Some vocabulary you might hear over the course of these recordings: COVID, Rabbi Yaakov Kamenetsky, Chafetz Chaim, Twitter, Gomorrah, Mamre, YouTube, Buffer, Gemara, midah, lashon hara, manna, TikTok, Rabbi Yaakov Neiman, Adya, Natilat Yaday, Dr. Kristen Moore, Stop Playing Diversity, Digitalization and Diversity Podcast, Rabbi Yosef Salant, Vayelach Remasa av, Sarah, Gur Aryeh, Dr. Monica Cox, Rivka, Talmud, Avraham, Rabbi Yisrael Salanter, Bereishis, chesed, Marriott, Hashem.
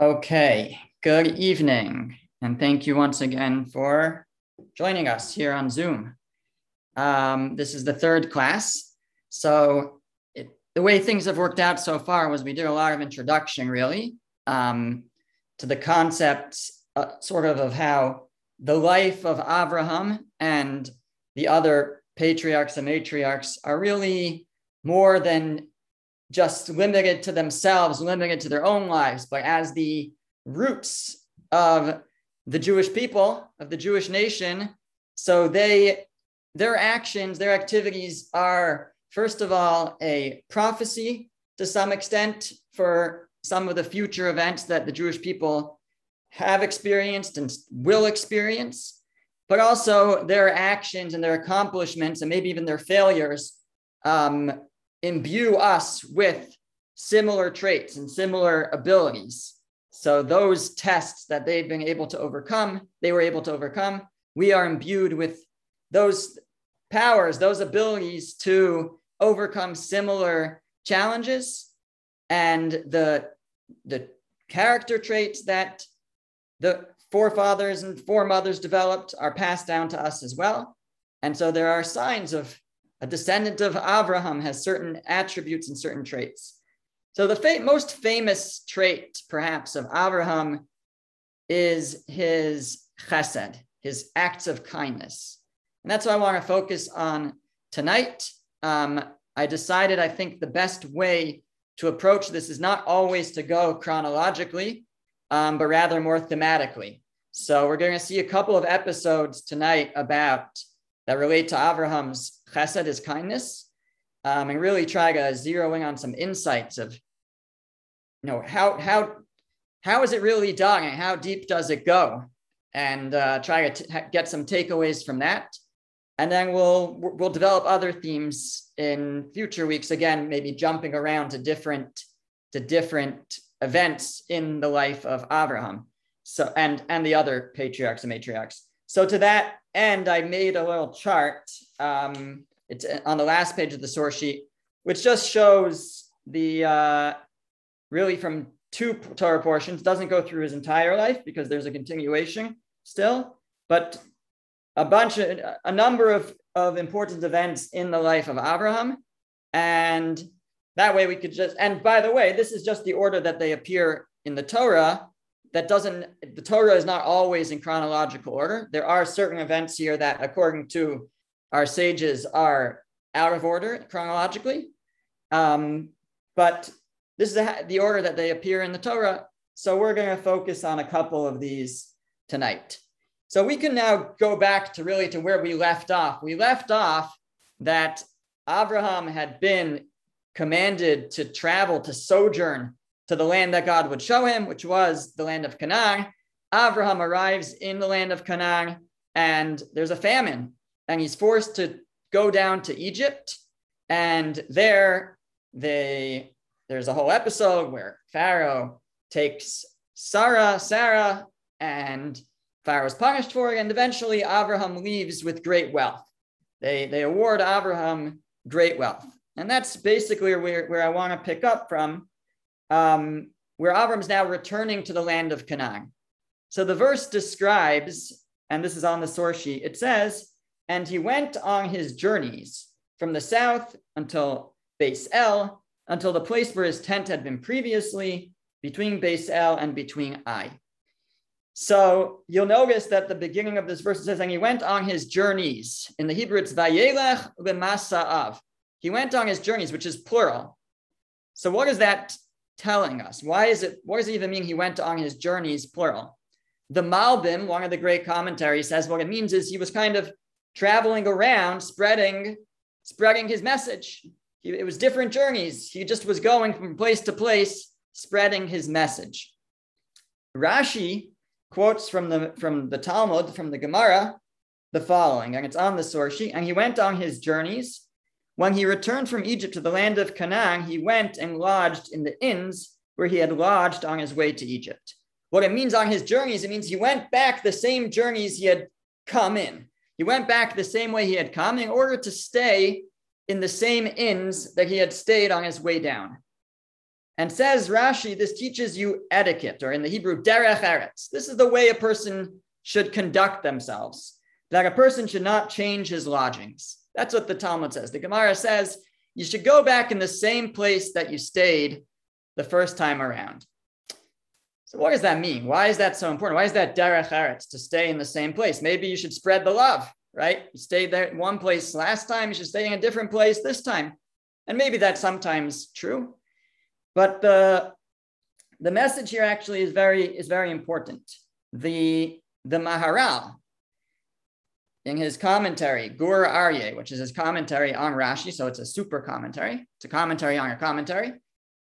Okay, good evening, and thank you once again for joining us here on Zoom. This is the third class. So the way things have worked out so far was we did a lot of introduction, really, to the concepts sort of how the life of Avraham and the other patriarchs and matriarchs are really more than just limited to themselves, limited to their own lives, but as the roots of the Jewish people, of the Jewish nation. So their actions, their activities are, first of all, a prophecy to some extent for some of the future events that the Jewish people have experienced and will experience, but also their actions and their accomplishments and maybe even their failures imbue us with similar traits and similar abilities. So those tests that they've been able to overcome, they were able to overcome, we are imbued with those powers, those abilities to overcome similar challenges. And the character traits that the forefathers and foremothers developed are passed down to us as well. And so there are signs of a descendant of Avraham has certain attributes and certain traits. So the most famous trait, perhaps, of Avraham is his chesed, his acts of kindness. And that's what I want to focus on tonight. I decided I think the best way to approach this is not always to go chronologically, but rather more thematically. So we're going to see a couple of episodes tonight that relate to Avraham's chesed, his kindness, and really try to zero in on some insights of, how is it really done and how deep does it go? And try to get some takeaways from that. And then we'll develop other themes in future weeks, again, maybe jumping around to different events in the life of Avraham, so, and the other patriarchs and matriarchs. So to that end, I made a little chart. It's on the last page of the source sheet, which just shows the really from two Torah portions. Doesn't go through his entire life because there's a continuation still, but a number of important events in the life of Avraham. And that way we could just, and by the way, this is just the order that they appear in the Torah. The Torah is not always in chronological order. There are certain events here that, according to our sages, are out of order chronologically. But this is the order that they appear in the Torah. So we're going to focus on a couple of these tonight. So we can now go back to really to where we left off. We left off that Avraham had been commanded to travel, to sojourn, to the land that God would show him, which was the land of Canaan. Avraham arrives in the land of Canaan, and there's a famine, and he's forced to go down to Egypt. And there's a whole episode where Pharaoh takes Sarah, and Pharaoh's punished for it. And eventually Avraham leaves with great wealth. They award Avraham great wealth. And that's basically where I want to pick up from. Where Avram's now returning to the land of Canaan. So the verse describes, and this is on the source sheet, it says, and he went on his journeys from the south until Beis-El, until the place where his tent had been previously, between Beis-El and between Ai. So you'll notice that the beginning of this verse says, and he went on his journeys. In the Hebrew, it's Vayelach Remasa av. He went on his journeys, which is plural. So what is that telling us? What does it even mean he went on his journeys, plural? The malbim, one of the great commentaries, says what it means is he was kind of traveling around, spreading his message. It was different journeys. He just was going from place to place, spreading his message. Rashi quotes from the Talmud, from the Gemara, the following, and it's on the source sheet, and he went on his journeys. When he returned from Egypt to the land of Canaan, he went and lodged in the inns where he had lodged on his way to Egypt. What it means on his journeys, it means he went back the same journeys he had come in. He went back the same way he had come in order to stay in the same inns that he had stayed on his way down. And says Rashi, this teaches you etiquette, or in the Hebrew, derech eretz. This is the way a person should conduct themselves, that a person should not change his lodgings. That's what the Talmud says. The Gemara says, you should go back in the same place that you stayed the first time around. So what does that mean? Why is that so important? Why is that derech eretz, to stay in the same place? Maybe you should spread the love, right? You stayed there in one place last time, you should stay in a different place this time. And maybe that's sometimes true. But the message here actually is very important. The Maharal, in his commentary, Gur Aryeh, which is his commentary on Rashi, so it's a super commentary, it's a commentary on a commentary,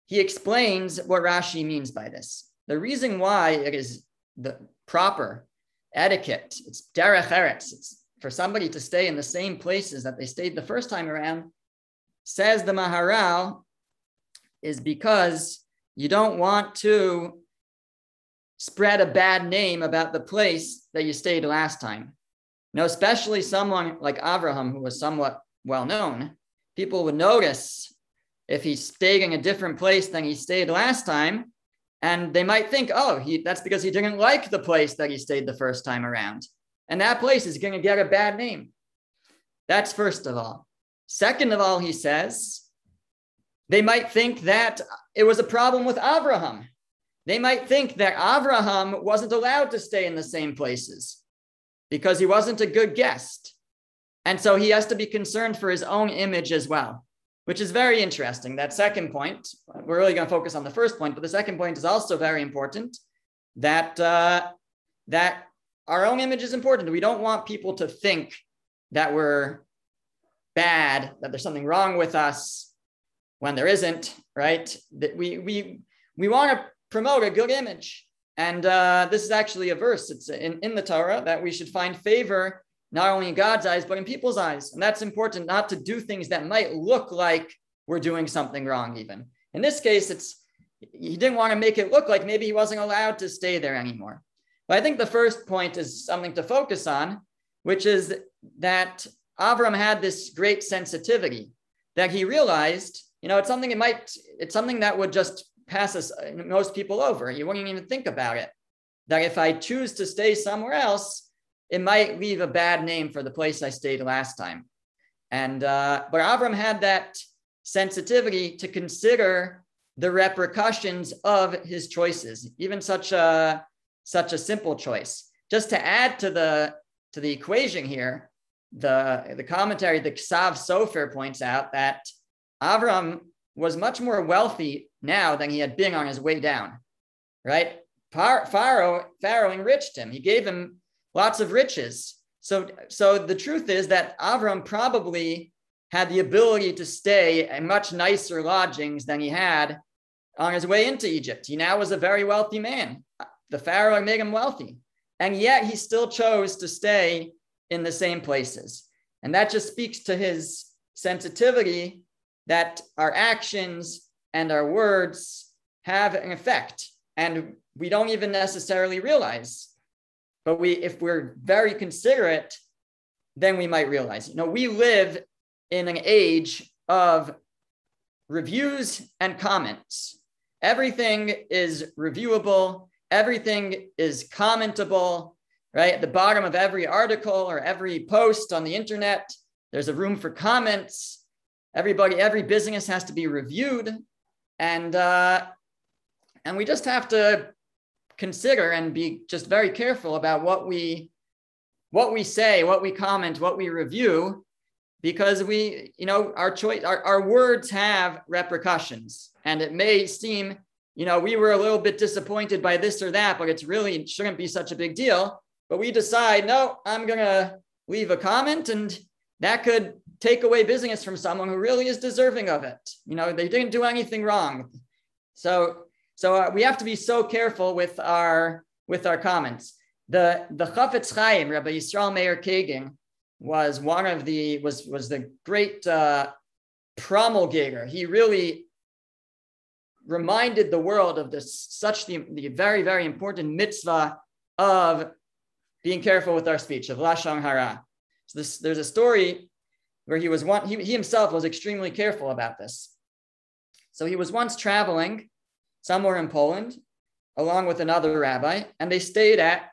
he explains what Rashi means by this. The reason why it is the proper etiquette, it's derech eretz, it's for somebody to stay in the same places that they stayed the first time around, says the Maharal, is because you don't want to spread a bad name about the place that you stayed last time. Now, especially someone like Avraham, who was somewhat well-known, people would notice if he stayed in a different place than he stayed last time, and they might think, oh, that's because he didn't like the place that he stayed the first time around. And that place is going to get a bad name. That's first of all. Second of all, he says, they might think that it was a problem with Avraham. They might think that Avraham wasn't allowed to stay in the same places because he wasn't a good guest. And so he has to be concerned for his own image as well, which is very interesting. That second point, we're really going to focus on the first point, but the second point is also very important, that our own image is important. We don't want people to think that we're bad, that there's something wrong with us, when there isn't, right? That we want to promote a good image. And this is actually a verse, it's in the Torah, that we should find favor, not only in God's eyes, but in people's eyes. And that's important, not to do things that might look like we're doing something wrong even. In this case, he didn't want to make it look like maybe he wasn't allowed to stay there anymore. But I think the first point is something to focus on, which is that Avram had this great sensitivity that he realized, it's something that would just pass most people over. You wouldn't even think about it. That if I choose to stay somewhere else, it might leave a bad name for the place I stayed last time. And but Avram had that sensitivity to consider the repercussions of his choices, even such a simple choice. Just to add to the equation here, the commentary, the Ksav Sofer points out that Avram was much more wealthy now than he had been on his way down, right? Pharaoh enriched him. He gave him lots of riches. So the truth is that Avram probably had the ability to stay in much nicer lodgings than he had on his way into Egypt. He now was a very wealthy man. The Pharaoh made him wealthy. And yet he still chose to stay in the same places. And that just speaks to his sensitivity that our actions and our words have an effect, and we don't even necessarily realize. But if we're very considerate, then we might realize. We live in an age of reviews and comments. Everything is reviewable, everything is commentable, right? At the bottom of every article or every post on the internet, there's a room for comments. Every business has to be reviewed, and we just have to consider and be just very careful about what we say, what we comment, what we review, because our choice, our words have repercussions, and it may seem, we were a little bit disappointed by this or that, but it shouldn't be such a big deal. But we decide, no, I'm gonna leave a comment, and that could take away business from someone who really is deserving of it. They didn't do anything wrong. So we have to be so careful with our comments. The Chafetz Chaim, Rabbi Yisrael Meir Kagan, was the great promulgator. He really reminded the world of the very, very important mitzvah of being careful with our speech, of lashon hara. So there's a story where he himself was extremely careful about this. So he was once traveling somewhere in Poland, along with another rabbi, and they stayed at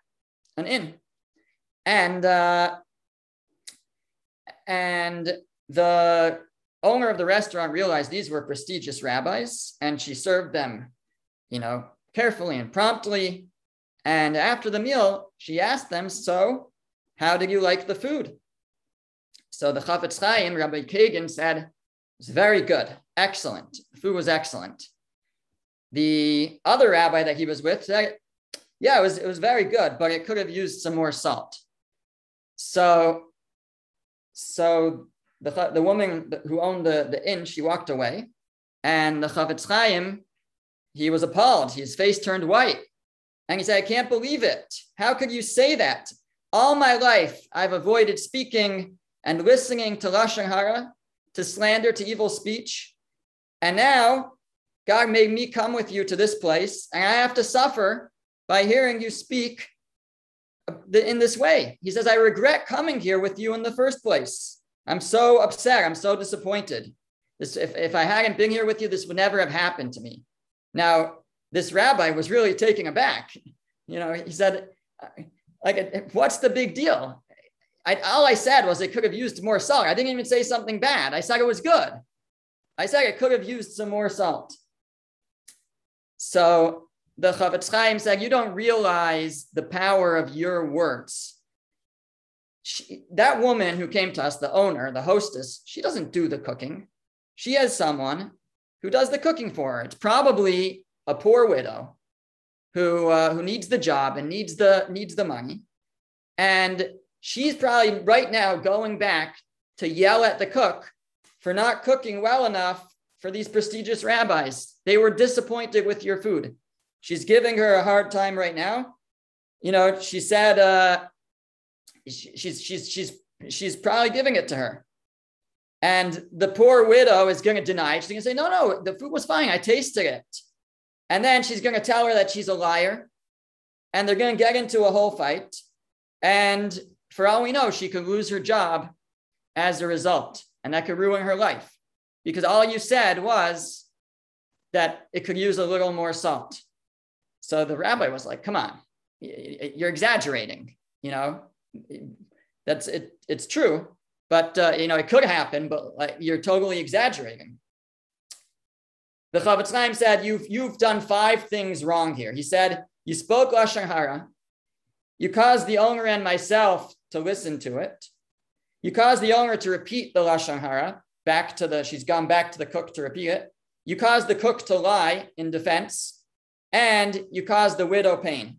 an inn. And the owner of the restaurant realized these were prestigious rabbis, and she served them, you know, carefully and promptly. And after the meal, she asked them, so how did you like the food? So the Chafetz Chaim, Rabbi Kagan, said, it's very good, excellent. The food was excellent. The other rabbi that he was with said, yeah, it was very good, but it could have used some more salt. So the woman who owned the inn, she walked away, and the Chafetz Chaim, he was appalled. His face turned white. And he said, I can't believe it. How could you say that? All my life, I've avoided speaking and listening to lashon hara, to slander, to evil speech. And now God made me come with you to this place, and I have to suffer by hearing you speak in this way. He says, I regret coming here with you in the first place. I'm so upset. I'm so disappointed. If I hadn't been here with you, this would never have happened to me. Now, this rabbi was really taken aback. You know, he said, like, what's the big deal? All I said was it could have used more salt. I didn't even say something bad. I said it was good. I said it could have used some more salt. So the Chafetz Chaim said, you don't realize the power of your words. That woman who came to us, the owner, the hostess, she doesn't do the cooking. She has someone who does the cooking for her. It's probably a poor widow who needs the job and needs the money. And she's probably right now going back to yell at the cook for not cooking well enough for these prestigious rabbis. They were disappointed with your food. She's giving her a hard time right now. You know, she said, she's probably giving it to her. And the poor widow is going to deny it. She's going to say, no, the food was fine. I tasted it. And then she's going to tell her that she's a liar. And they're going to get into a whole fight. And for all we know, she could lose her job as a result, and that could ruin her life, because all you said was that it could use a little more salt. So the rabbi was like, come on, you're exaggerating, you know, that's it. It's true, but you know, it could happen, but like, you're totally exaggerating. The Chafetz Chaim said, you've done 5 things wrong here. He said, you spoke lashon hara, you caused the owner and myself to listen to it. You caused the owner to repeat the lashon hara back to she's gone back to the cook to repeat it. You caused the cook to lie in defense, and you caused the widow pain,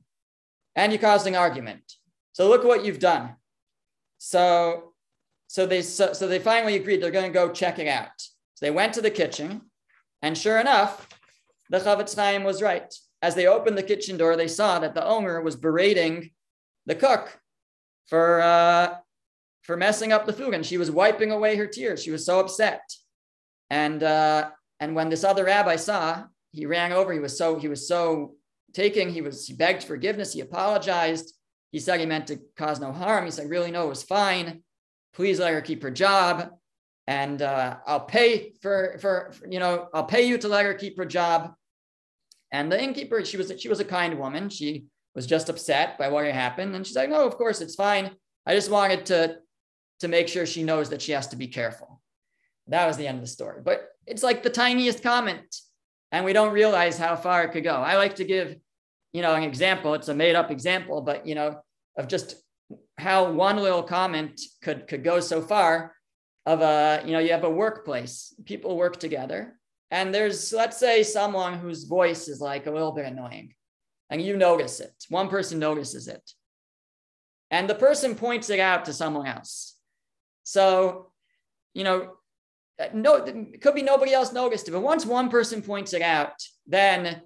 and you caused an argument. So look what you've done. So they finally agreed they're going to go check it out. So they went to the kitchen, and sure enough, the Chafetz Chaim was right. As they opened the kitchen door, they saw that the owner was berating the cook for messing up the food, and she was wiping away her tears. She was so upset, and when this other rabbi saw, he ran over. He was so taken. He begged forgiveness. He apologized. He said he meant to cause no harm. He said, really, no, it was fine. Please let her keep her job, and I'll pay I'll pay you to let her keep her job. And the innkeeper, she was a kind woman. She was just upset by what had happened. And she's like, no, of course, it's fine. I just wanted to make sure she knows that she has to be careful. That was the end of the story. But it's like the tiniest comment, and we don't realize how far it could go. I like to give, you know, an example. It's a made up example, but, you know, of just how one little comment could go so far of you have a workplace, people work together. And there's, let's say, someone whose voice is like a little bit annoying, and you notice it. One person notices it, and the person points it out to someone else. So, you know, it could be nobody else noticed it, but once one person points it out, then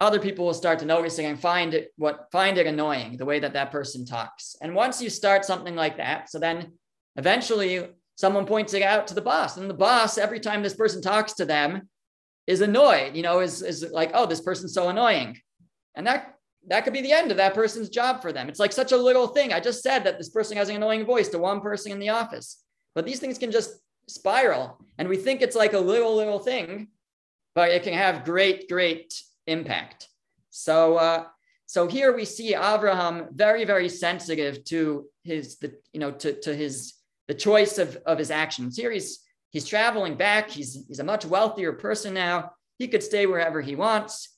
other people will start to notice it and find it annoying, the way that person talks. And once you start something like that, so then eventually someone points it out to the boss, and the boss, every time this person talks to them, is annoyed, you know, is like, oh, this person's so annoying. And that could be the end of that person's job for them. It's like such a little thing. I just said that this person has an annoying voice to one person in the office, but these things can just spiral. And we think it's like a little thing, but it can have great impact. So here we see Avraham very, very sensitive to the choice of his actions. Here he's traveling back. He's a much wealthier person now. He could stay wherever he wants,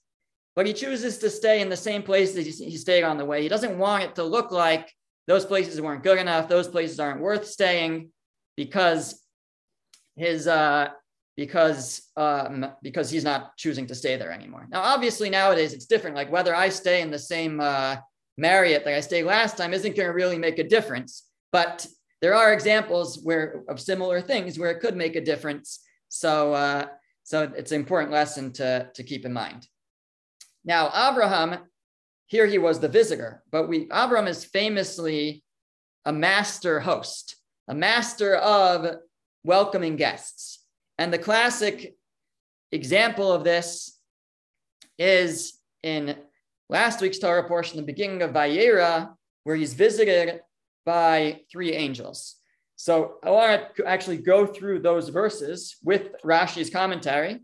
but he chooses to stay in the same place that he stayed on the way. He doesn't want it to look like those places weren't good enough. Those places aren't worth staying because he's not choosing to stay there anymore. Now, obviously nowadays it's different. Like whether I stay in the same Marriott that I stayed last time isn't going to really make a difference, but there are examples of similar things where it could make a difference. So it's an important lesson to keep in mind. Now, Avraham, here he was the visitor, but Avraham is famously a master host, a master of welcoming guests. And the classic example of this is in last week's Torah portion, the beginning of Vayera, where he's visited by three angels. So I want to actually go through those verses with Rashi's commentary,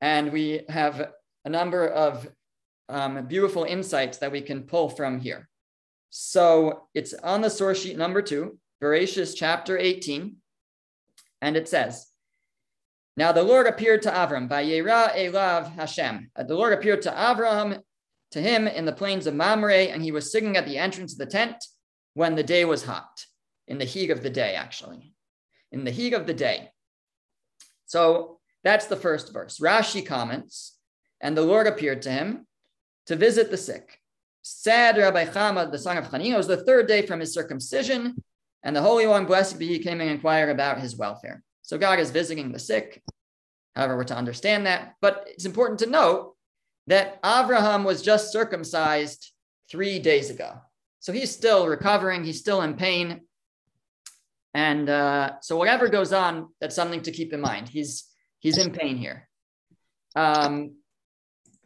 and we have a number of beautiful insights that we can pull from here. So it's on the source sheet number 2, Bereishis chapter 18, and it says, "Now the Lord appeared to Avram, Vayera Elav Hashem. The Lord appeared to Avram, to him in the plains of Mamre, and he was sitting at the entrance of the tent when the day was hot." In the heat of the day, actually. In the heat of the day. So that's the first verse. Rashi comments, "And the Lord appeared to him to visit the sick. Said Rabbi Chama, the son of Hanina, it was the third day from his circumcision, and the Holy One, blessed be He, came and inquired about his welfare." So God is visiting the sick, however we're to understand that. But it's important to note that Avraham was just circumcised 3 days ago. So he's still recovering, he's still in pain. And so whatever goes on, that's something to keep in mind. He's in pain here.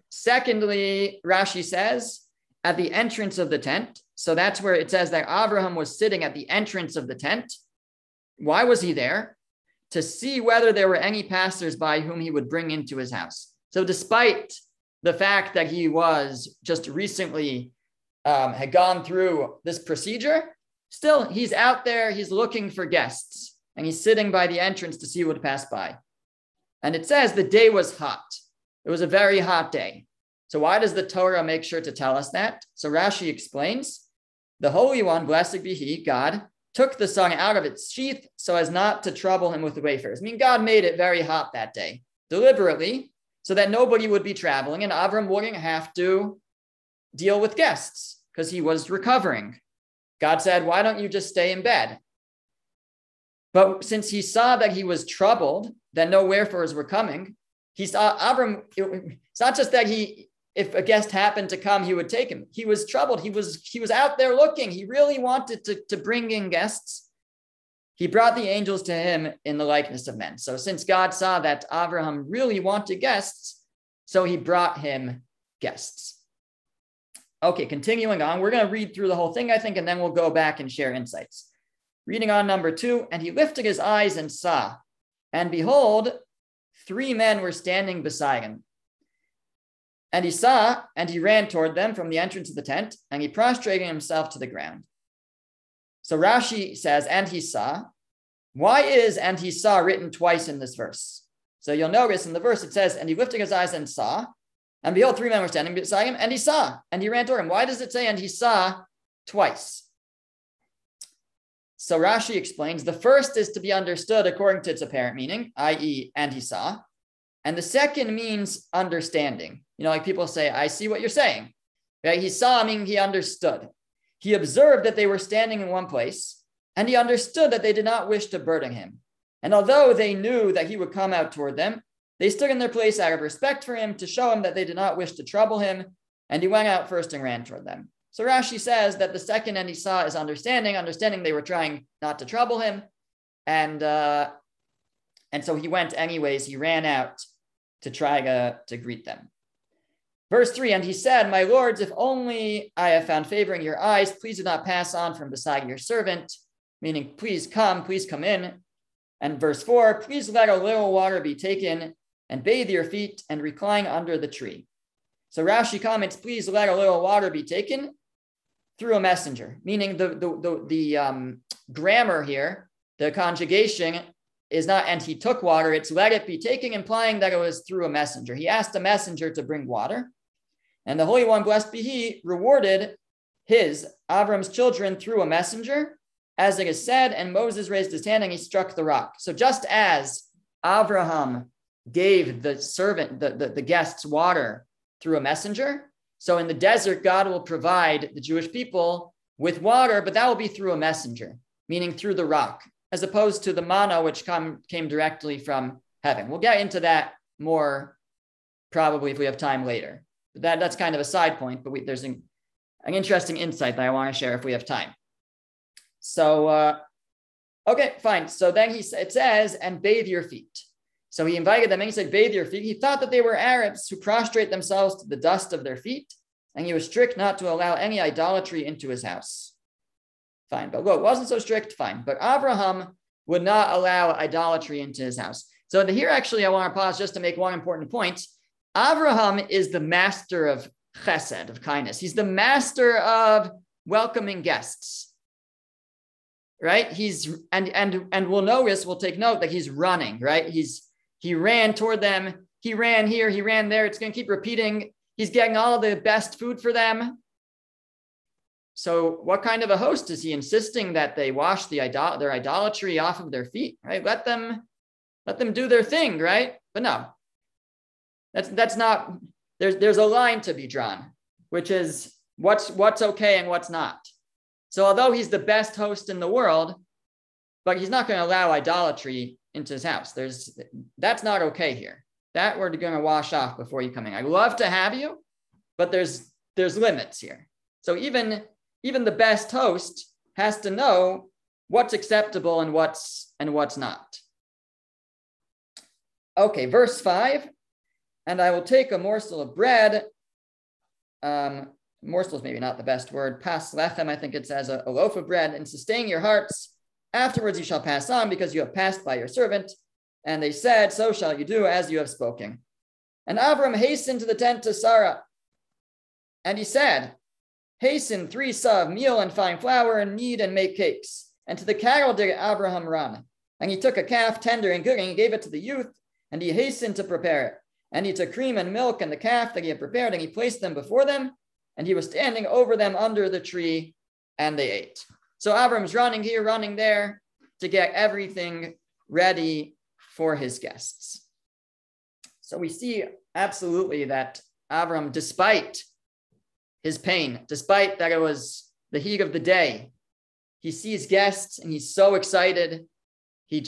Secondly, Rashi says, "At the entrance of the tent." So that's where it says that Avraham was sitting at the entrance of the tent. Why was he there? To see whether there were any passersby whom he would bring into his house. So despite the fact that he was just recently had gone through this procedure, still, he's out there, he's looking for guests, and he's sitting by the entrance to see what passed by. And it says the day was hot. It was a very hot day. So why does the Torah make sure to tell us that? So Rashi explains, "The Holy One, blessed be He, God, took the sun out of its sheath so as not to trouble him with the wayfarers." I mean, God made it very hot that day, deliberately, so that nobody would be traveling, and Avram wouldn't have to deal with guests, because he was recovering. God said, "Why don't you just stay in bed?" But since he saw that he was troubled, that no wayfarers were coming, he saw Avram, it's not just that if a guest happened to come, he would take him. He was troubled. He was out there looking. He really wanted to bring in guests. He brought the angels to him in the likeness of men. So since God saw that Avraham really wanted guests, so he brought him guests. Okay, continuing on, we're going to read through the whole thing, I think, and then we'll go back and share insights. Reading on number 2, "And he lifted his eyes and saw, and behold, 3 men were standing beside him. And he saw, and he ran toward them from the entrance of the tent, and he prostrated himself to the ground." So Rashi says, "And he saw." Why is "and he saw" written twice in this verse? So you'll notice in the verse it says, "And he lifted his eyes and saw, and behold, 3 men were standing beside him, and he saw, and he ran toward him." Why does it say "and he saw" twice? So Rashi explains, the first is to be understood according to its apparent meaning, i.e., "and he saw." And the second means understanding. You know, like people say, "I see what you're saying." Right? He saw, meaning he understood. He observed that they were standing in one place, and he understood that they did not wish to burden him. And although they knew that he would come out toward them, they stood in their place out of respect for him, to show him that they did not wish to trouble him, and he went out first and ran toward them. So Rashi says that the second "and he saw" is understanding they were trying not to trouble him, and so he went anyways, he ran out to try to greet them. Verse 3, "And he said, my lords, if only I have found favor in your eyes, please do not pass on from beside your servant," meaning please come in. And verse 4, "Please let a little water be taken, and bathe your feet and recline under the tree." So Rashi comments, please let a little water be taken through a messenger, meaning the grammar here, the conjugation is not, and he took water, it's let it be taken, implying that it was through a messenger. He asked a messenger to bring water, and the Holy One, blessed be he, rewarded his, Avram's children through a messenger, as it is said, and Moses raised his hand and he struck the rock. So just as Avraham gave the servant, the guests water through a messenger, so in the desert, God will provide the Jewish people with water, but that will be through a messenger, meaning through the rock, as opposed to the manna, which came directly from heaven. We'll get into that more probably if we have time later. But that's kind of a side point, but there's an interesting insight that I want to share if we have time. So, okay, fine. So then it says, and bathe your feet. So he invited them and he said, bathe your feet. He thought that they were Arabs who prostrate themselves to the dust of their feet. And he was strict not to allow any idolatry into his house. Fine, but well, it wasn't so strict, fine. But Avraham would not allow idolatry into his house. So here actually I want to pause just to make one important point. Avraham is the master of chesed, of kindness. He's the master of welcoming guests, right? And we'll notice, we'll take note that he's running, right? He ran toward them. He ran here. He ran there. It's going to keep repeating. He's getting all the best food for them. So what kind of a host is he insisting that they wash their idolatry off of their feet, right? Let them do their thing, right? But no, that's not, there's a line to be drawn, which is what's okay and what's not. So although he's the best host in the world, but he's not going to allow idolatry into his house. That's not okay here. That we're going to wash off before you come in. I love to have you, but there's limits here. So even the best host has to know what's acceptable and what's not. Okay, verse 5, and I will take a morsel of bread. Morsel is maybe not the best word. Pas lechem, I think it says a loaf of bread, and sustain your hearts. Afterwards, you shall pass on because you have passed by your servant. And they said, so shall you do as you have spoken. And Avram hastened to the tent to Sarah. And he said, hasten 3 sah of meal and fine flour and knead and make cakes. And to the cattle did Avraham run. And he took a calf tender and good and he gave it to the youth. And he hastened to prepare it. And he took cream and milk and the calf that he had prepared and he placed them before them. And he was standing over them under the tree and they ate. So Avram's running here, running there to get everything ready for his guests. So we see absolutely that Avram, despite his pain, despite that it was the heat of the day, he sees guests and he's so excited. He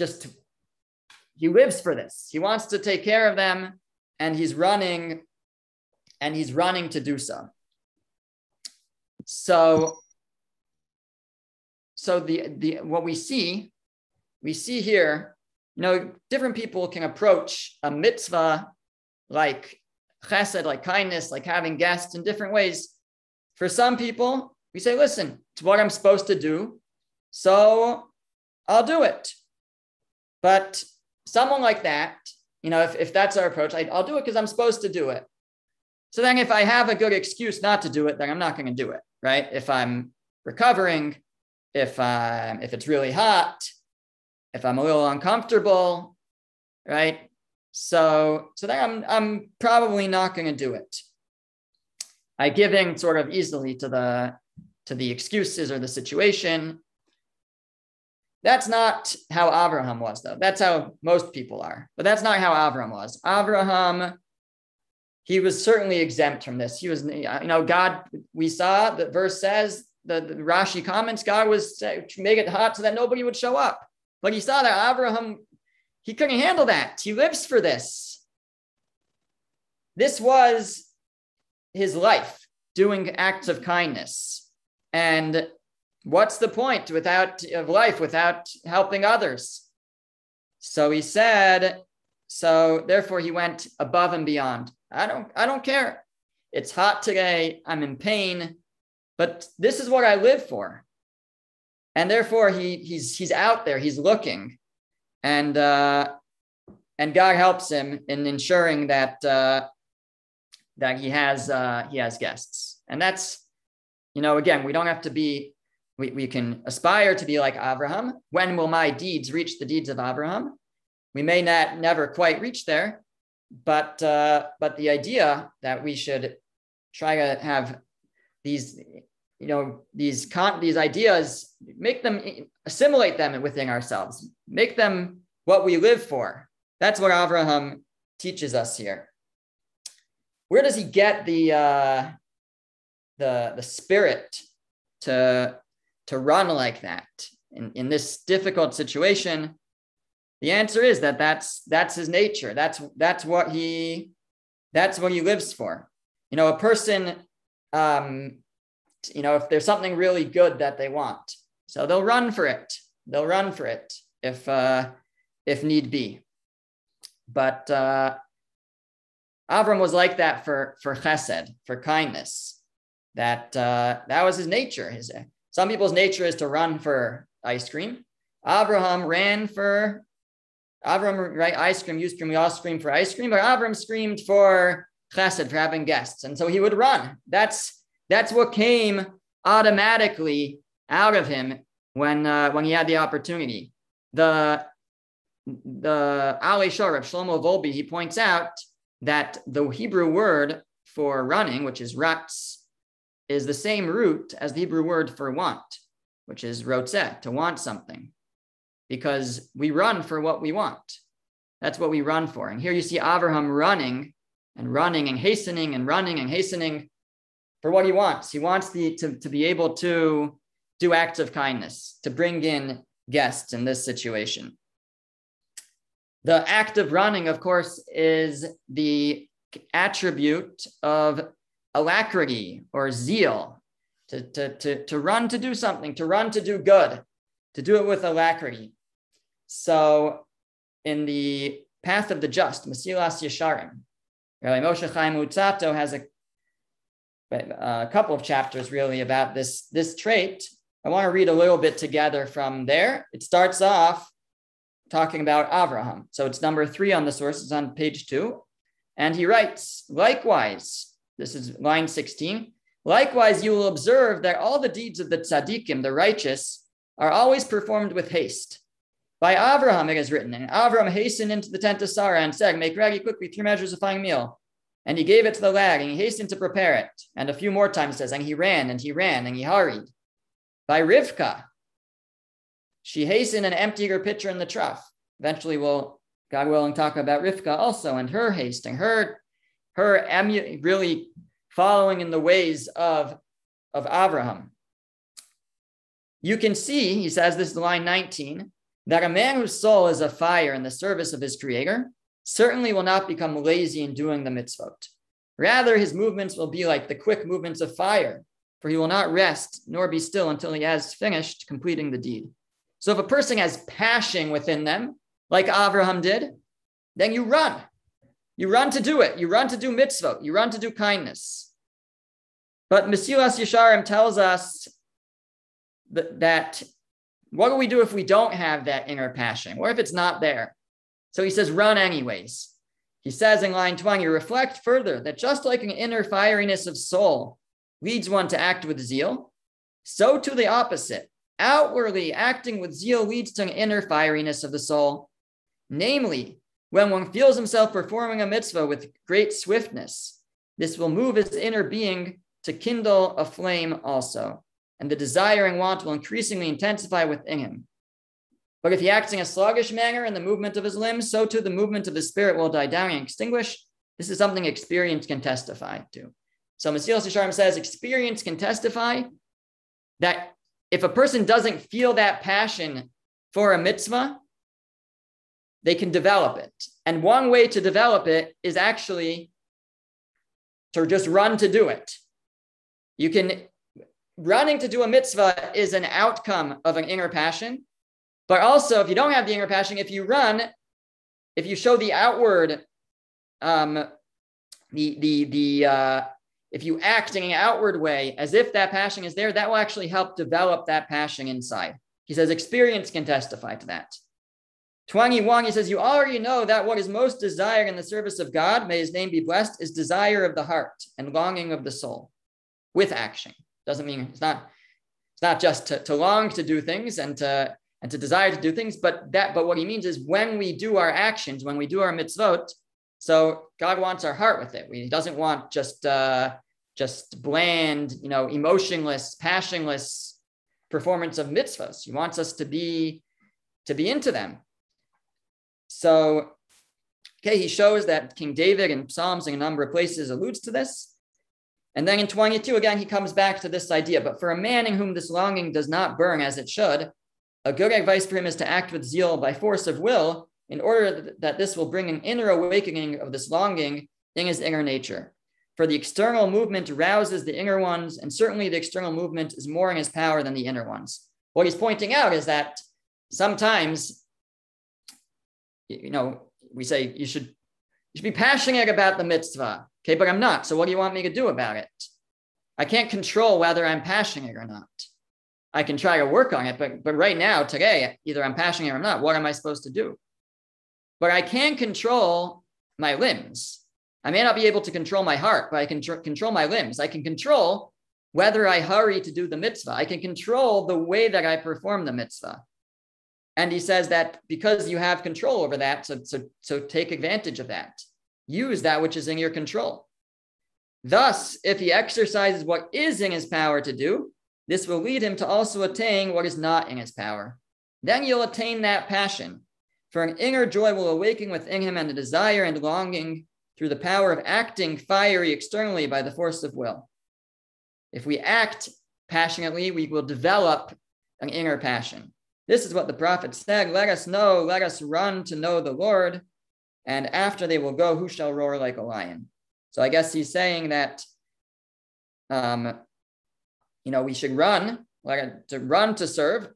lives for this. He wants to take care of them and he's running to do so. So what we see here, you know, different people can approach a mitzvah like chesed, like kindness, like having guests in different ways. For some people, we say, listen, it's what I'm supposed to do, so I'll do it. But someone like that, you know, if that's our approach, I'll do it because I'm supposed to do it. So then if I have a good excuse not to do it, then I'm not going to do it, right? If I'm recovering, if it's really hot, if I'm a little uncomfortable, right? So then I'm probably not going to do it. I give in sort of easily to the excuses or the situation. That's not how Avraham was, though. That's how most people are, but that's not how Avraham was. Avraham, he was certainly exempt from this. He was, you know, God, we saw the verse says, the Rashi comments, God was to make it hot so that nobody would show up. But he saw that Avraham, he couldn't handle that. He lives for this. This was his life, doing acts of kindness. And what's the point of life without helping others? So he said, so therefore he went above and beyond. I don't care. It's hot today. I'm in pain, but this is what I live for. And therefore he's out there, he's looking, and God helps him in ensuring that that he has guests. And that's, you know, again, we don't have to be, we can aspire to be like Avraham. When will my deeds reach the deeds of Avraham? We may not never quite reach there, but the idea that we should try to have these, you know, these ideas, make them, assimilate them within ourselves, make them what we live for. That's what Avraham teaches us here. Where does he get the spirit to run like that in this difficult situation? The answer is that's his nature. That's what he lives for. You know, a person, you know, if there's something really good that they want, so they'll run for it. They'll run for it if need be. But Avram was like that for chesed, for kindness. That was his nature. Some people's nature is to run for ice cream. Avram, right? Ice cream, you scream, we all scream for ice cream, but Avram screamed for chesed, for having guests. And so he would run. That's what came automatically out of him when he had the opportunity. The Ali Shor of Shlomo Volbi, he points out that the Hebrew word for running, which is ratz, is the same root as the Hebrew word for want, which is rotzeh, to want something, because we run for what we want. That's what we run for. And here you see Avraham running and hastening for what he wants. He wants to be able to do acts of kindness, to bring in guests in this situation. The act of running, of course, is the attribute of alacrity or zeal, to run to do something, to run to do good, to do it with alacrity. So in the path of the just, Mesilas Yesharim, Rabbi Moshe Chaim Utsato has a couple of chapters really about this trait. I want to read a little bit together from there. It starts off talking about Avraham. So it's number 3 on the source. It's on page 2. And he writes, likewise, this is line 16, likewise, you will observe that all the deeds of the tzaddikim, the righteous, are always performed with haste. By Avraham, it is written, and Avraham hastened into the tent of Sarah and said, make ready quickly 3 measures of fine meal. And he gave it to the lad, and he hastened to prepare it. And a few more times it says, and he ran, and he hurried. By Rivka, she hastened and emptied her pitcher in the trough. Eventually, we'll, God willing, talk about Rivka also, and her hasting, her really following in the ways of Avraham. You can see, he says, this is line 19, that a man whose soul is afire in the service of his creator certainly will not become lazy in doing the mitzvot. Rather, his movements will be like the quick movements of fire, for he will not rest nor be still until he has finished completing the deed. So if a person has passion within them, like Avraham did, then you run. You run to do it. You run to do mitzvot. You run to do kindness. But Mesilas Yesharim tells us that what do we do if we don't have that inner passion, or if it's not there? So he says, run anyways. He says in line 20, reflect further that just like an inner fieriness of soul leads one to act with zeal, so to the opposite, outwardly acting with zeal leads to an inner fieriness of the soul. Namely, when one feels himself performing a mitzvah with great swiftness, this will move his inner being to kindle a flame also, and the desire and want will increasingly intensify within him. But if he acts in a sluggish manner in the movement of his limbs, so too the movement of his spirit will die down and extinguish. This is something experience can testify to. So Mesilas Yesharim says, experience can testify that if a person doesn't feel that passion for a mitzvah, they can develop it. And one way to develop it is actually to just run to do it. Running to do a mitzvah is an outcome of an inner passion. But also, if you don't have the inner passion, if you run, if you show the outward, if you act in an outward way as if that passion is there, that will actually help develop that passion inside. He says experience can testify to that. 21, he says, you already know that what is most desired in the service of God, may his name be blessed, is desire of the heart and longing of the soul with action. Doesn't mean it's not just to long to do things and to desire to do things, but what he means is when we do our actions, when we do our mitzvot, so God wants our heart with it. He doesn't want just bland, emotionless, passionless performance of mitzvahs. He wants us to be into them. So, okay, he shows that King David in Psalms in a number of places alludes to this. And then in 22, again, he comes back to this idea. But for a man in whom this longing does not burn as it should, a good advice for him is to act with zeal by force of will in order that this will bring an inner awakening of this longing in his inner nature. For the external movement rouses the inner ones, and certainly the external movement is more in his power than the inner ones. What he's pointing out is that sometimes, we say you should be passionate about the mitzvah. Okay, but I'm not. So what do you want me to do about it? I can't control whether I'm passionate or not. I can try to work on it, but right now, today, either I'm passionate or I'm not. What am I supposed to do? But I can control my limbs. I may not be able to control my heart, but I can control my limbs. I can control whether I hurry to do the mitzvah. I can control the way that I perform the mitzvah. And he says that because you have control over that, so take advantage of that. Use that which is in your control. Thus, if he exercises what is in his power to do, this will lead him to also attain what is not in his power. Then you'll attain that passion, for an inner joy will awaken within him and a desire and longing through the power of acting fiery externally by the force of will. If we act passionately, we will develop an inner passion. This is what the prophet said, let us run to know the Lord, and after they will go, who shall roar like a lion? So I guess he's saying that, we should run, to serve,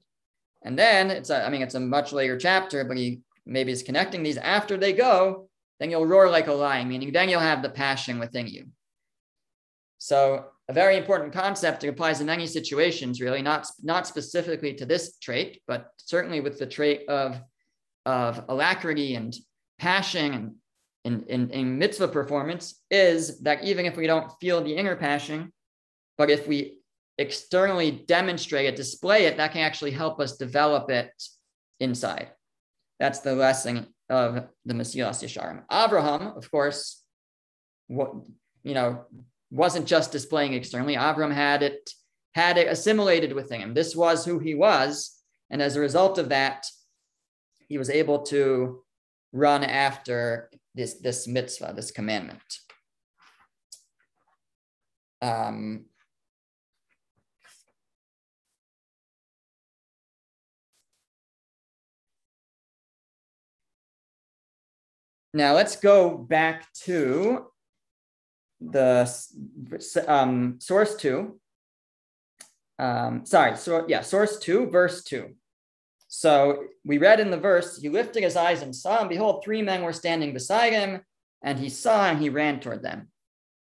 and then, it's a much later chapter, but he maybe is connecting these, after they go, then you'll roar like a lion, meaning then you'll have the passion within you. So a very important concept that applies in many situations, really, not specifically to this trait, but certainly with the trait of alacrity and passion in mitzvah performance, is that even if we don't feel the inner passion, but if we externally demonstrate it, display it, that can actually help us develop it inside. That's the lesson of the Mesilas Yesharim. Avraham, of course, wasn't just displaying externally. Avram had it assimilated within him. This was who he was. And as a result of that, he was able to run after this mitzvah, this commandment. Now let's go back to the source 2. Source 2, verse 2. So we read in the verse, he lifted his eyes and saw, and behold, 3 men were standing beside him, and he saw and he ran toward them.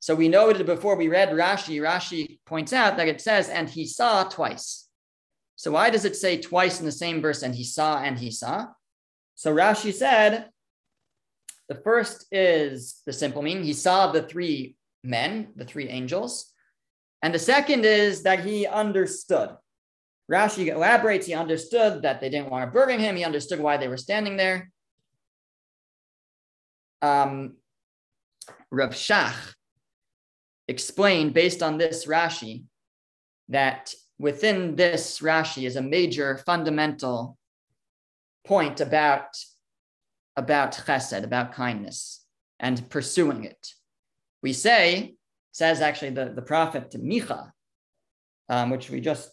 So we noted before we read Rashi points out that it says, and he saw twice. So why does it say twice in the same verse, and he saw? So Rashi said, the first is the simple meaning. He saw the 3 men, the 3 angels. And the second is that he understood. Rashi elaborates, he understood that they didn't want to burden him. He understood why they were standing there. Rav Shach explained, based on this Rashi, that within this Rashi is a major fundamental point about chesed, about kindness, and pursuing it. We say, says actually the prophet to Micha, which we just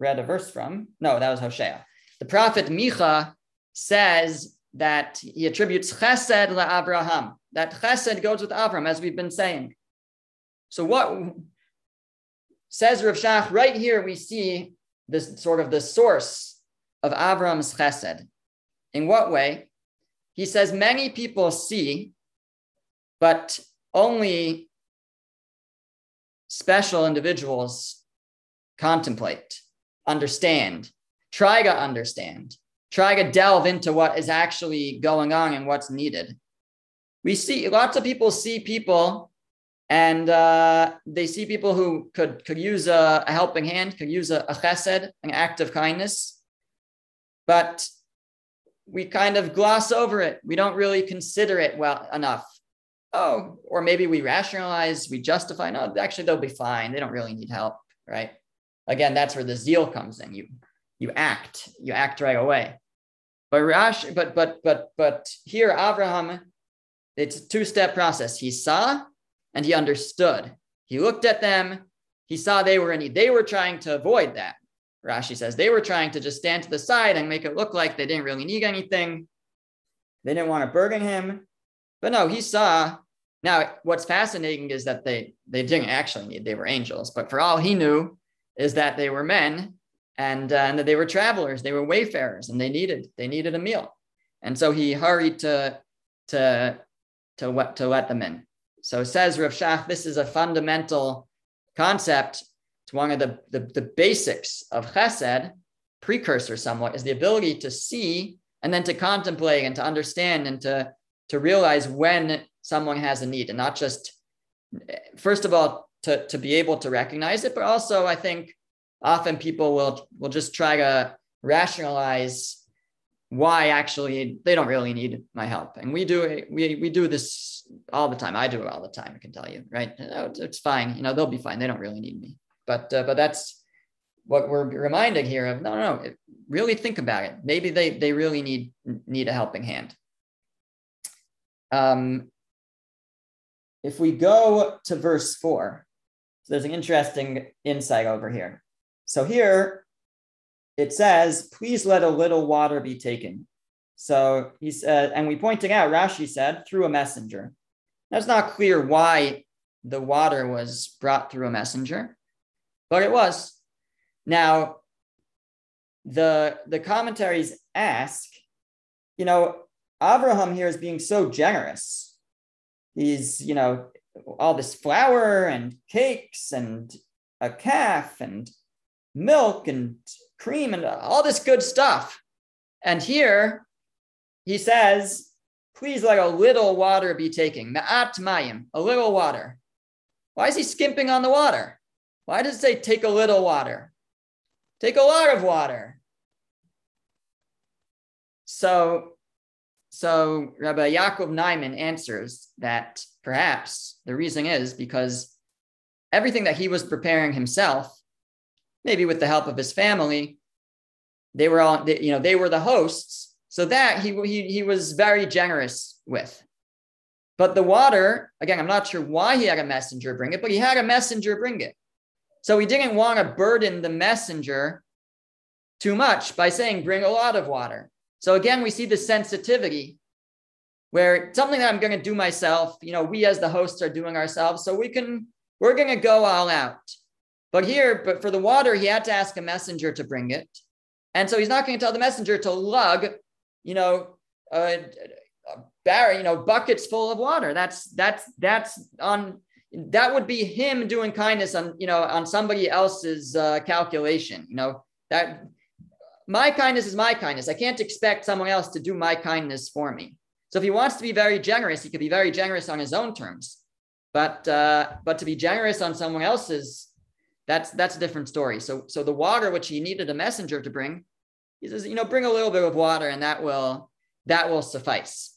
read a verse from. No, that was Hosea. The prophet Micha says that he attributes chesed la'Avraham, that chesed goes with Avram, as we've been saying. So what says Rav Shach, right here we see this sort of the source of Avram's chesed. In what way? He says, many people see, but only special individuals contemplate, understand, try to understand, trying to delve into what is actually going on and what's needed. We see lots of people see people, and they see people who could use a helping hand, could use a chesed, an act of kindness, but we kind of gloss over it. We don't really consider it well enough. Oh, or maybe we rationalize, we justify, no, actually they'll be fine. They don't really need help, right? Again, that's where the zeal comes in. You act right away. But Rashi, but here Avraham, it's a two-step process. He saw and he understood. He looked at them. He saw they were in need. They were trying to avoid that. Rashi says they were trying to just stand to the side and make it look like they didn't really need anything. They didn't want to burden him. But no, he saw. Now, what's fascinating is that they didn't actually need. They were angels. But for all he knew is that they were men and that they were travelers. They were wayfarers and they needed a meal. And so he hurried to let them in. So says Rav Shach, this is a fundamental concept. It's one of the basics of chesed, precursor somewhat, is the ability to see and then to contemplate and to understand and to realize when someone has a need, and not just, first of all, to be able to recognize it, but also I think often people will just try to rationalize why actually they don't really need my help. And we do this all the time. I do it all the time, I can tell you, right? Oh, it's fine. You know, they'll be fine. They don't really need me. But that's what we're reminded here of. No, really think about it. Maybe they really need a helping hand. If we go to verse 4, so there's an interesting insight over here. So here it says, please let a little water be taken. So he said, and we pointed out, Rashi said, through a messenger. Now it's not clear why the water was brought through a messenger, but it was. Now, the commentaries ask, you know, Avraham here is being so generous. He's, you know, all this flour and cakes and a calf and milk and cream and all this good stuff. And here he says, please let a little water be taken. Ma'at mayim, a little water. Why is he skimping on the water? Why does it say take a little water? Take a lot of water. So Rabbi Yaakov Neiman answers that perhaps the reason is because everything that he was preparing himself, maybe with the help of his family, they were the hosts, so that he was very generous with. But the water, again, I'm not sure why he had a messenger bring it, but he had a messenger bring it. So he didn't want to burden the messenger too much by saying, bring a lot of water. So again, we see the sensitivity where it's something that I'm going to do myself, you know, we as the hosts are doing ourselves, so we're going to go all out. But for the water, he had to ask a messenger to bring it. And so he's not going to tell the messenger to lug, you know, a barrel, you know, buckets full of water. That would be him doing kindness on somebody else's calculation. You know, that my kindness is my kindness. I can't expect someone else to do my kindness for me. So if he wants to be very generous, he could be very generous on his own terms, but to be generous on someone else's, that's a different story. So the water, which he needed a messenger to bring, he says, you know, bring a little bit of water and that will suffice.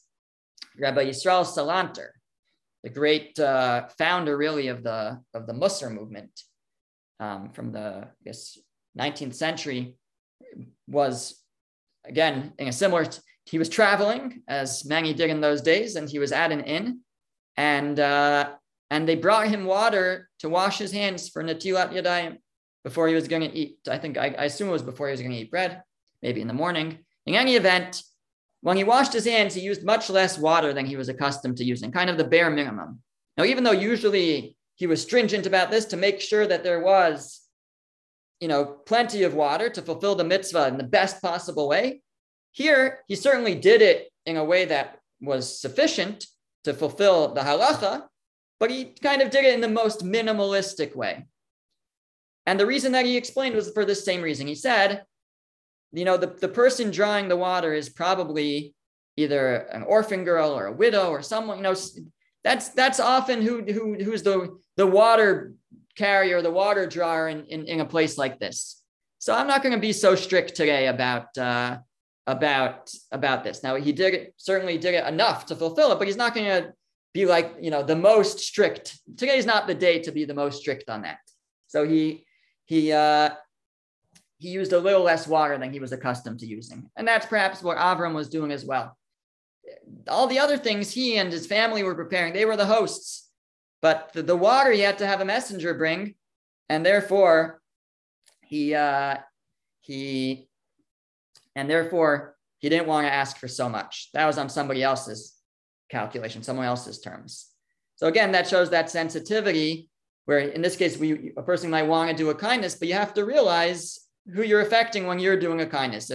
Rabbi Yisrael Salanter, the great founder really of the Mussar movement from the, I guess, 19th century, was again in a similar, he was traveling as many did in those days, and he was at an inn and they brought him water to wash his hands for Natilat Yaday before he was going to eat. I think, I assume it was before he was going to eat bread, maybe in the morning. In any event, when he washed his hands, he used much less water than he was accustomed to using, kind of the bare minimum. Now, even though usually he was stringent about this to make sure that there was, you know, plenty of water to fulfill the mitzvah in the best possible way, here he certainly did it in a way that was sufficient to fulfill the halacha, but he kind of did it in the most minimalistic way. And the reason that he explained was for this same reason. He said, you know, the person drawing the water is probably either an orphan girl or a widow or someone, you know, that's often who's the water carrier, the water drawer in a place like this. So I'm not going to be so strict today about this. Now, he certainly did it enough to fulfill it, but he's not going to be like, you know, the most strict. Today's not the day to be the most strict on that. So he used a little less water than he was accustomed to using. And that's perhaps what Avram was doing as well. All the other things he and his family were preparing, they were the hosts, but the water he had to have a messenger bring. And therefore he didn't want to ask for so much. That was on somebody else's calculation, someone else's terms. So again, that shows that sensitivity where in this case, a person might want to do a kindness, but you have to realize who you're affecting when you're doing a kindness.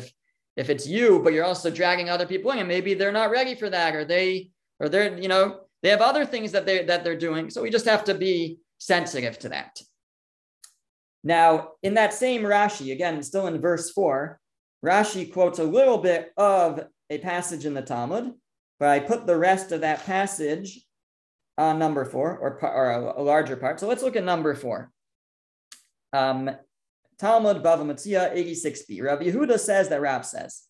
If it's you, but you're also dragging other people in, and maybe they're not ready for that, or they're, you know, they have other things that they're doing. So we just have to be sensitive to that. Now, in that same Rashi, again, still in verse 4, Rashi quotes a little bit of a passage in the Talmud, but I put the rest of that passage on number 4, or a larger part. So let's look at number 4. Talmud, Bava Matziah, 86b. Rabbi Yehuda says that Rav says,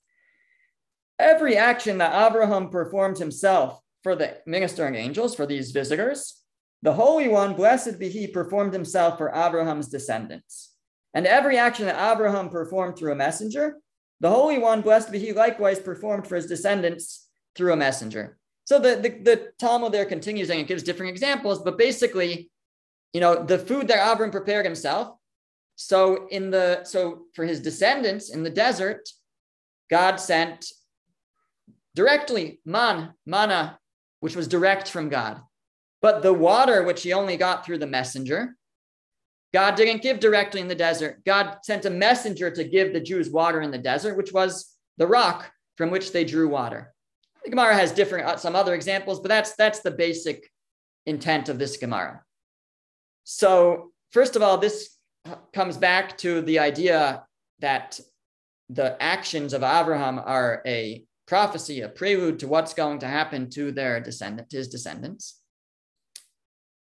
every action that Avraham performed himself for the ministering angels, for these visitors, the Holy One, blessed be he, performed himself for Avraham's descendants. And every action that Avraham performed through a messenger, the Holy One, blessed be he, likewise performed for his descendants through a messenger. So the Talmud there continues, and it gives different examples, but basically, you know, the food that Avram prepared himself, so for his descendants in the desert, God sent directly manna, which was direct from God. But the water, which he only got through the messenger, God didn't give directly in the desert. God sent a messenger to give the Jews water in the desert, which was the rock from which they drew water. The Gemara has some other examples, but that's the basic intent of this Gemara. So first of all, this comes back to the idea that the actions of Avraham are a prophecy, a prelude to what's going to happen to his descendants.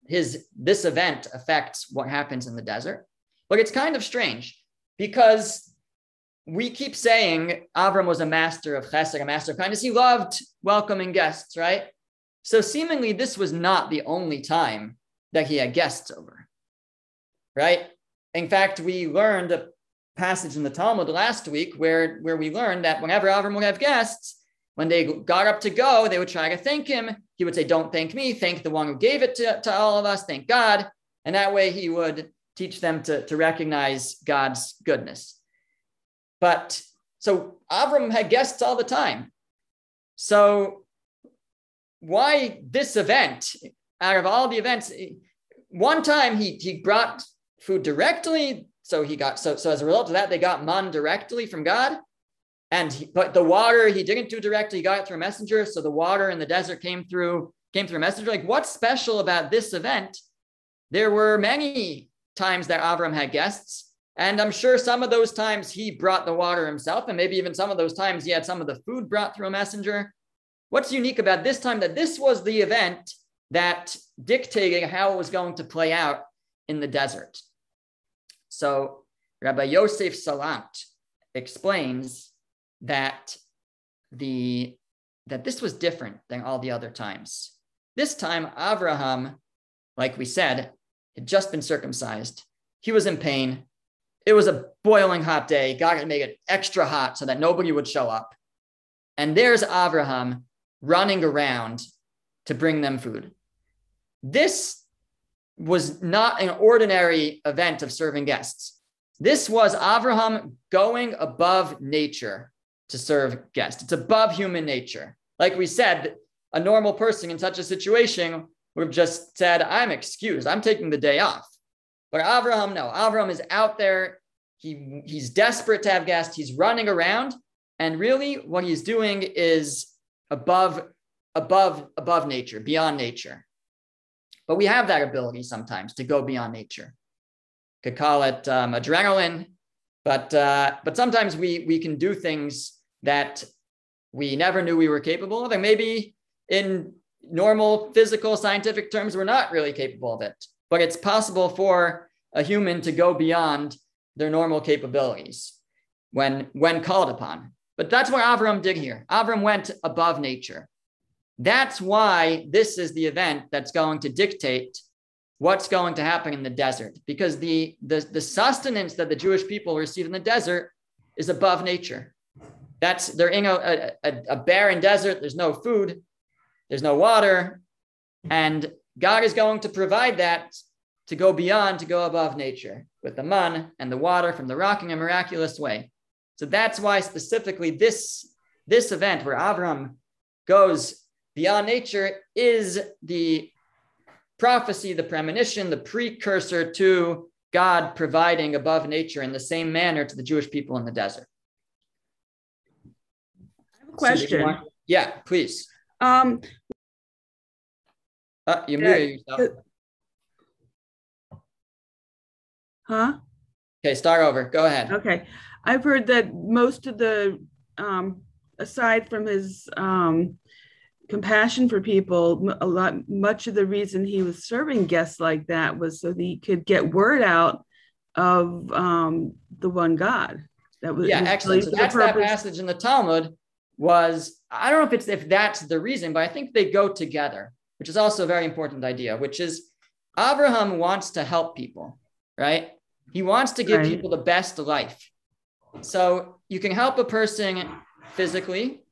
This event affects what happens in the desert. But it's kind of strange because we keep saying Avram was a master of chesed, a master of kindness. He loved welcoming guests, right? So seemingly this was not the only time that he had guests over, right? In fact, we learned a passage in the Talmud last week where we learned that whenever Avram would have guests, when they got up to go, they would try to thank him. He would say, don't thank me, thank the one who gave it to all of us, thank God. And that way he would teach them to recognize God's goodness. But so Avram had guests all the time. So why this event, out of all the events, one time he brought food directly. So he got, so as a result of that, they got man directly from God. But the water he didn't do directly, he got it through a messenger. So the water in the desert came through a messenger. Like, what's special about this event? There were many times that Avram had guests. And I'm sure some of those times he brought the water himself, and maybe even some of those times he had some of the food brought through a messenger. What's unique about this time that this was the event that dictated how it was going to play out in the desert? So Rabbi Yosef Salant explains that this was different than all the other times. This time, Avraham, like we said, had just been circumcised. He was in pain. It was a boiling hot day. God had made it extra hot so that nobody would show up. And there's Avraham running around to bring them food. This was not an ordinary event of serving guests. This was Avraham going above nature to serve guests. It's above human nature. Like we said, a normal person in such a situation would have just said, I'm excused, I'm taking the day off. But Avraham, no. Avraham is out there. He's desperate to have guests. He's running around. And really what he's doing is above nature, beyond nature. But we have that ability sometimes to go beyond nature. Could call it adrenaline. But sometimes we can do things that we never knew we were capable of, and maybe in normal physical scientific terms, we're not really capable of it. But it's possible for a human to go beyond their normal capabilities when called upon. But that's what Avraham did here. Avraham went above nature. That's why this is the event that's going to dictate what's going to happen in the desert, because the sustenance that the Jewish people receive in the desert is above nature. They're in a barren desert. There's no food. There's no water. And God is going to provide that to go beyond, to go above nature with the manna and the water from the rock in a miraculous way. So that's why specifically this event where Avraham goes beyond nature is the prophecy, the premonition, the precursor to God providing above nature in the same manner to the Jewish people in the desert. I have a question. Yeah, please. You muted yourself. Huh? Okay, start over. Go ahead. Okay. I've heard that most of the, aside from his compassion for people, much of the reason he was serving guests like that was so that he could get word out of the one God. That was excellent. So that's that passage in the Talmud was, I don't know if that's the reason, but I think they go together, which is also a very important idea, which is Avraham wants to help people, right? He wants to give people the best life. So you can help a person physically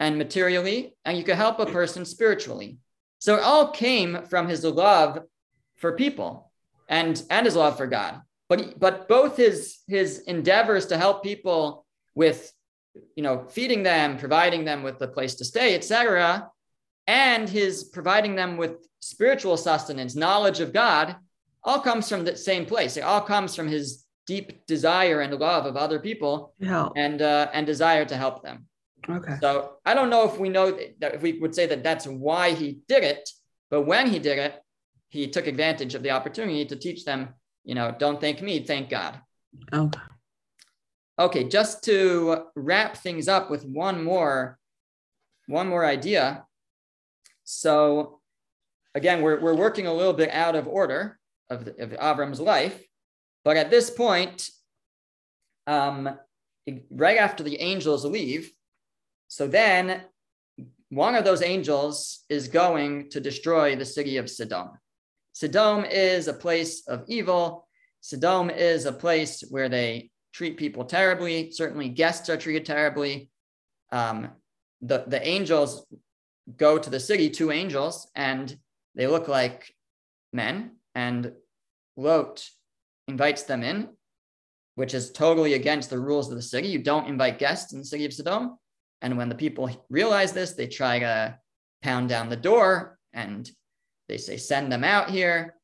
and materially, and you can help a person spiritually. So it all came from his love for people and his love for God. But both his endeavors to help people with, feeding them, providing them with a place to stay, etc., and his providing them with spiritual sustenance, knowledge of God, all comes from the same place. It all comes from his deep desire and love of other people and desire to help them. Okay. So I don't know if we know that if we would say that that's why he did it, but when he did it, he took advantage of the opportunity to teach them, don't thank me, thank God. Okay. Okay. Just to wrap things up with one more idea. So again, we're working a little bit out of order of Avram's life, but at this point, right after the angels leave. So then one of those angels is going to destroy the city of Sodom. Sodom is a place of evil. Sodom is a place where they treat people terribly. Certainly guests are treated terribly. The angels go to the city, two angels, and they look like men. And Lot invites them in, which is totally against the rules of the city. You don't invite guests in the city of Sodom. And when the people realize this, they try to pound down the door and they say, send them out here.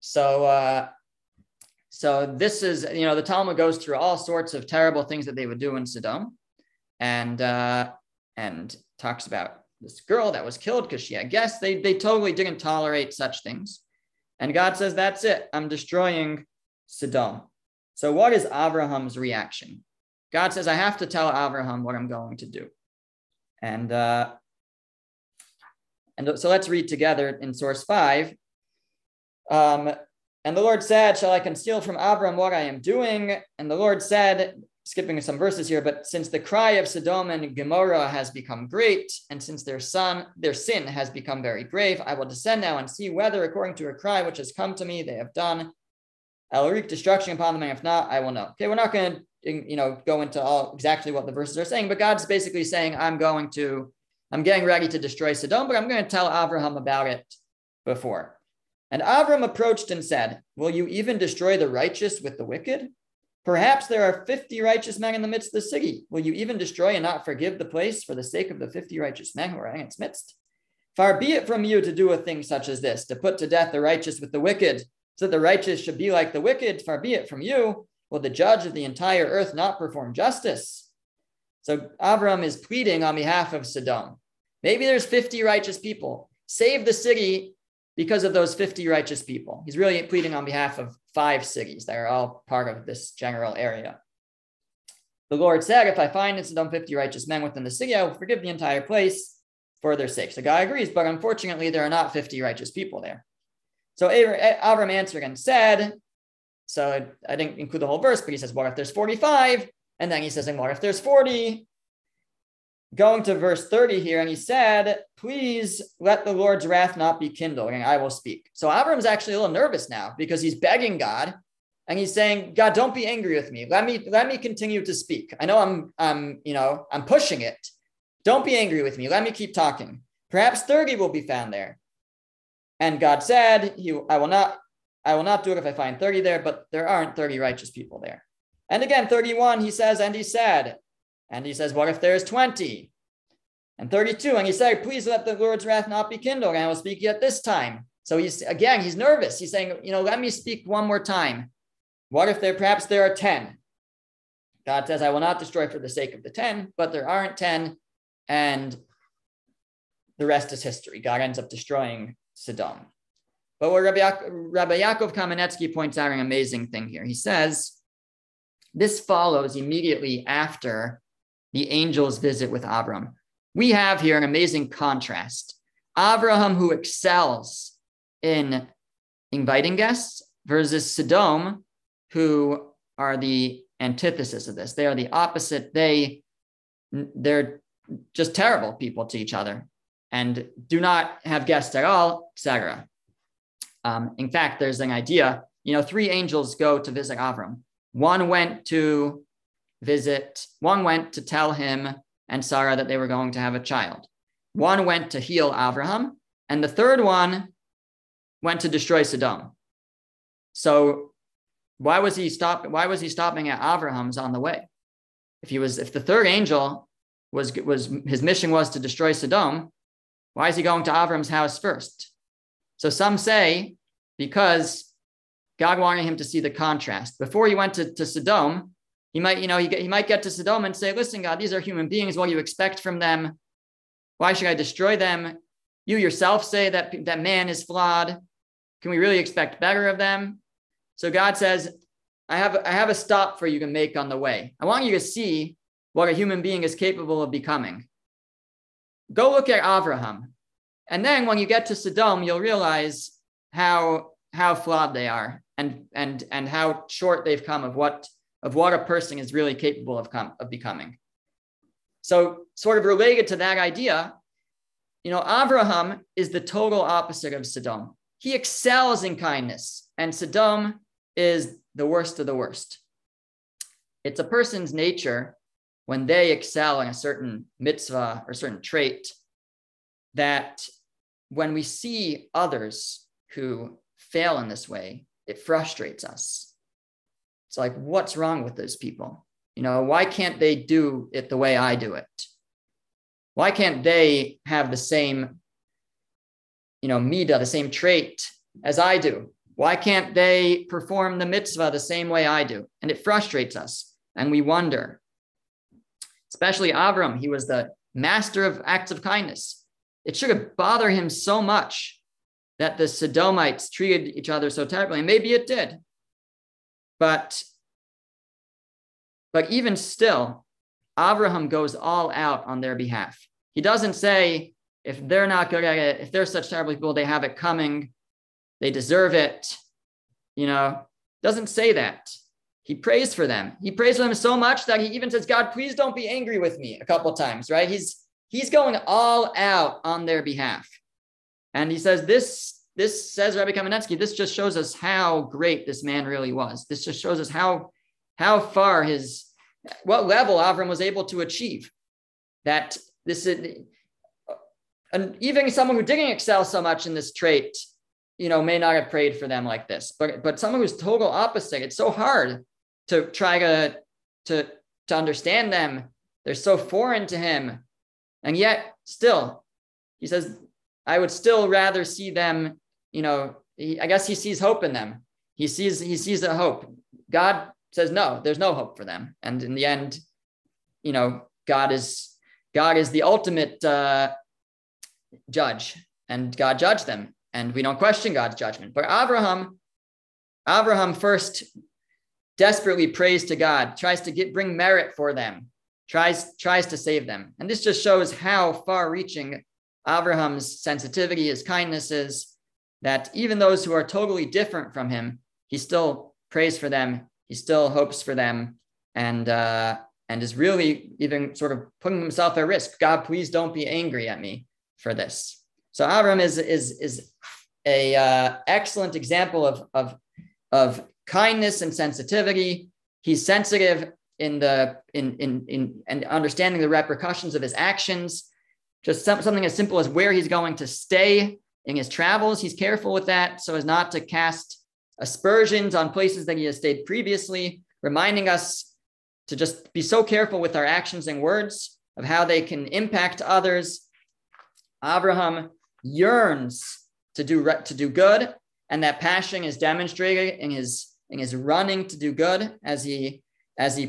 So this is, the Talmud goes through all sorts of terrible things that they would do in Sodom and talks about this girl that was killed because she had guests. They totally didn't tolerate such things. And God says, that's it. I'm destroying Sodom. So what is Avraham's reaction? God says, I have to tell Avraham what I'm going to do. And so let's read together in source 5. And the Lord said, shall I conceal from Avraham what I am doing? And the Lord said, skipping some verses here, but since the cry of Sodom and Gomorrah has become great, and since their sin has become very grave, I will descend now and see whether according to a cry which has come to me, they have done. I will wreak destruction upon them, and if not, I will know. Okay, we're not going to go into all exactly what the verses are saying, but God's basically saying, I'm getting ready to destroy Sodom, but I'm going to tell Avraham about it before. And Avraham approached and said, will you even destroy the righteous with the wicked? Perhaps there are 50 righteous men in the midst of the city. Will you even destroy and not forgive the place for the sake of the 50 righteous men who are in its midst? Far be it from you to do a thing such as this, to put to death the righteous with the wicked, so that the righteous should be like the wicked. Far be it from you. Will the judge of the entire earth not perform justice? So Avraham is pleading on behalf of Sodom. Maybe there's 50 righteous people. Save the city because of those 50 righteous people. He's really pleading on behalf of 5 cities that are all part of this general area. The Lord said, if I find and Sodom 50 righteous men within the city, I will forgive the entire place for their sakes. The guy agrees, but unfortunately, there are not 50 righteous people there. So Avram answered and said, so I didn't include the whole verse, but he says, what if there's 45? And then he says, and what if there's 40? Going to verse 30 here, and he said, please let the Lord's wrath not be kindled, and I will speak. So Avram's actually a little nervous now because he's begging God, and he's saying, God, don't be angry with me. Let me continue to speak. I know I'm pushing it. Don't be angry with me. Let me keep talking. Perhaps 30 will be found there. And God said, I will not do it if I find 30 there, but there aren't 30 righteous people there. And again, 31, he says, and he said, what if there is 20? And 32, and he said, please let the Lord's wrath not be kindled, and I will speak yet this time. So he's nervous. He's saying, let me speak one more time. What if perhaps there are 10? God says, I will not destroy for the sake of the 10, but there aren't 10, and the rest is history. God ends up destroying Sodom. But what Rabbi Yaakov Kamenetsky points out an amazing thing here. He says, this follows immediately after the angel's visit with Avram. We have here an amazing contrast. Avraham, who excels in inviting guests, versus Sodom, who are the antithesis of this. They are the opposite. They're just terrible people to each other and do not have guests at all, etc. In fact, there's an idea, 3 angels go to visit Avram. One went to tell him and Sarah that they were going to have a child. One went to heal Avraham, and the third one went to destroy Sodom. So why was he stopping at Avraham's on the way? If the third angel was his mission was to destroy Sodom, why is he going to Avraham's house first? So some say because God wanted him to see the contrast. Before he went to Sodom, he might get to Sodom and say, listen, God, these are human beings. What do you expect from them? Why should I destroy them? You yourself say that man is flawed. Can we really expect better of them? So God says, I have a stop for you to make on the way. I want you to see what a human being is capable of becoming. Go look at Avraham. And then when you get to Sodom, you'll realize how flawed they are and how short they've come of what a person is really capable of becoming. So sort of related to that idea, Avraham is the total opposite of Sodom. He excels in kindness, and Sodom is the worst of the worst. It's a person's nature when they excel in a certain mitzvah or certain trait that when we see others who fail in this way, it frustrates us. It's like, what's wrong with those people? Why can't they do it the way I do it? Why can't they have the same, midah, the same trait as I do? Why can't they perform the mitzvah the same way I do? And it frustrates us. And we wonder, especially Avram, he was the master of acts of kindness. It should have bothered him so much that the Sodomites treated each other so terribly. And maybe it did. But even still, Avraham goes all out on their behalf. He doesn't say, if they're not good at it, if they're such terrible people, they have it coming, they deserve it, doesn't say that. He prays for them. He prays for them so much that he even says, God, please don't be angry with me a couple times, right? He's going all out on their behalf. And he says, this says Rabbi Kamenetsky, this just shows us how great this man really was. This just shows us how far what level Avram was able to achieve. That this is, and even someone who didn't excel so much in this trait, may not have prayed for them like this. But someone who's total opposite, it's so hard to try to understand them. They're so foreign to him. And yet still, he says, I would still rather see them, I guess he sees hope in them. He sees a hope. God says, no, there's no hope for them. And in the end, God is the ultimate judge, and God judged them. And we don't question God's judgment. But Avraham first desperately prays to God, tries to bring merit for them, tries to save them. And this just shows how far-reaching Avraham's sensitivity, his kindness is, that even those who are totally different from him, he still prays for them, he still hopes for them, and is really even sort of putting himself at risk. God, please don't be angry at me for this. So Avraham is a excellent example of kindness and sensitivity. He's sensitive in understanding the repercussions of his actions. Just something as simple as where he's going to stay in his travels. He's careful with that so as not to cast aspersions on places that he has stayed previously, reminding us to just be so careful with our actions and words of how they can impact others. Avraham yearns to do good, and that passion is demonstrated in his running to do good as he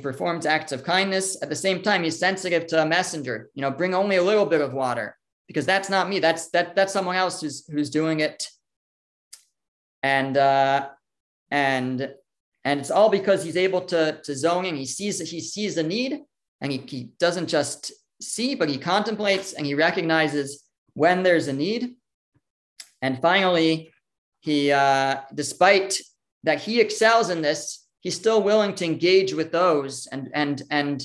performs acts of kindness. At the same time, he's sensitive to a messenger. You know, bring only a little bit of water, because that's not me. That's someone else who's doing it. And it's all because he's able to zone in. He sees a need, and he doesn't just see, but he contemplates and he recognizes when there's a need. And finally, he despite that he excels in this, he's still willing to engage with those and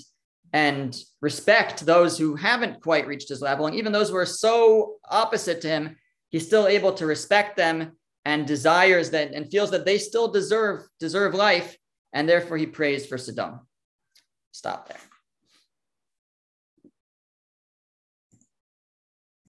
respect those who haven't quite reached his level. And even those who are so opposite to him, he's still able to respect them, and desires that and feels that they still deserve life, and therefore he prays for Sodom. Stop there.